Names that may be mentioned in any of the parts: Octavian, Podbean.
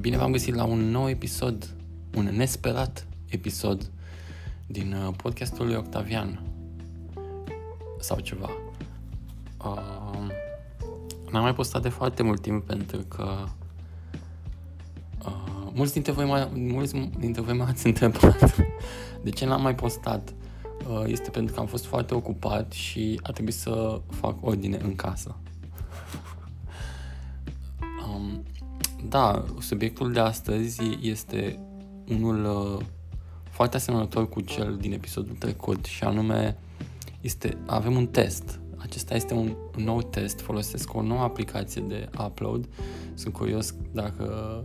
Bine v-am găsit la un nou episod, un nesperat episod din podcastul lui Octavian sau ceva. N-am mai postat de foarte mult timp pentru că mulți dintre voi m-ați întrebat de ce n-am mai postat. Este pentru că am fost foarte ocupat și a trebuit să fac ordine în casă. Da, subiectul de astăzi este unul foarte asemănător cu cel din episodul trecut și anume avem un test. Acesta este un nou test, folosesc o nouă aplicație de upload. Sunt curios dacă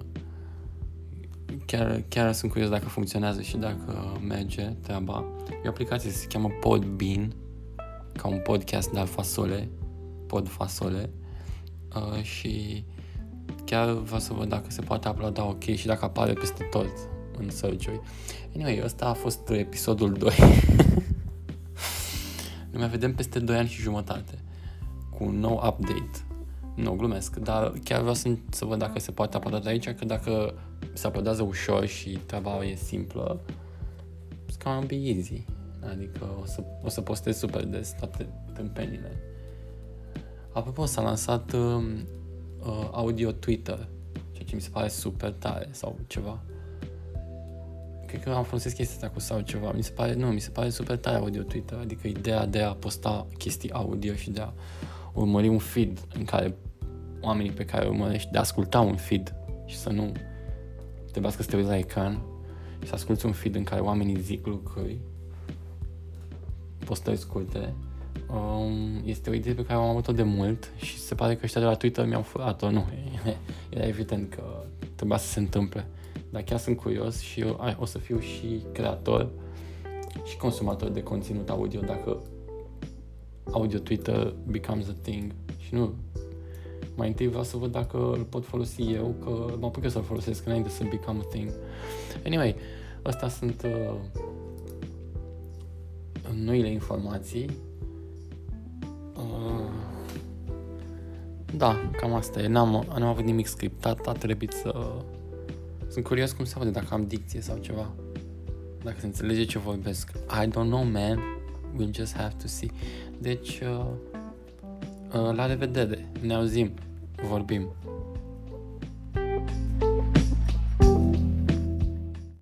chiar sunt curios dacă funcționează și dacă merge treaba. E o aplicație, se cheamă Podbean, ca un podcast de fasole, Podfasole. Și chiar vreau să văd dacă se poate uploada ok și dacă apare peste tot în search-uri. Anyway, ăsta a fost episodul 2. Ne mai vedem peste 2 ani și jumătate cu un nou update. Nu, glumesc, dar chiar vreau să văd dacă se poate uploada de aici, că dacă se uploadează ușor și treaba e simplă, it's gonna be easy. Adică o să postez super des toate tâmpenile. Apropo, s-a lansat audio Twitter, ceea ce mi se pare super tare sau ceva. Cred că am folosit chestia asta cu sau ceva. Mi se pare super tare audio Twitter, adică ideea de a posta chestii audio și de a urmări un feed în care oamenii pe care urmărești, de a asculta un feed și să nu trebuiască să te uiți la ecran și să asculti un feed în care oamenii zic lucruri, postări scurte. Este o idee pe care am avut-o de mult și se pare că ăștia de la Twitter mi-au furat-o. Nu, era evident că trebuia să se întâmple, dar chiar sunt curios și eu o să fiu și creator și consumator de conținut audio dacă audio Twitter becomes a thing. Și nu, mai întâi vreau să văd dacă îl pot folosi eu, că mă apuc eu să-l folosesc înainte să become a thing. Anyway, astea sunt noile informații. Da, cam asta e. N-am avut nimic scriptat, a trebuit să... Sunt curios cum se aude, dacă am dicție sau ceva, dacă se înțelege ce vorbesc. I don't know, man. We'll just have to see. Deci, la revedere. Ne auzim. Vorbim.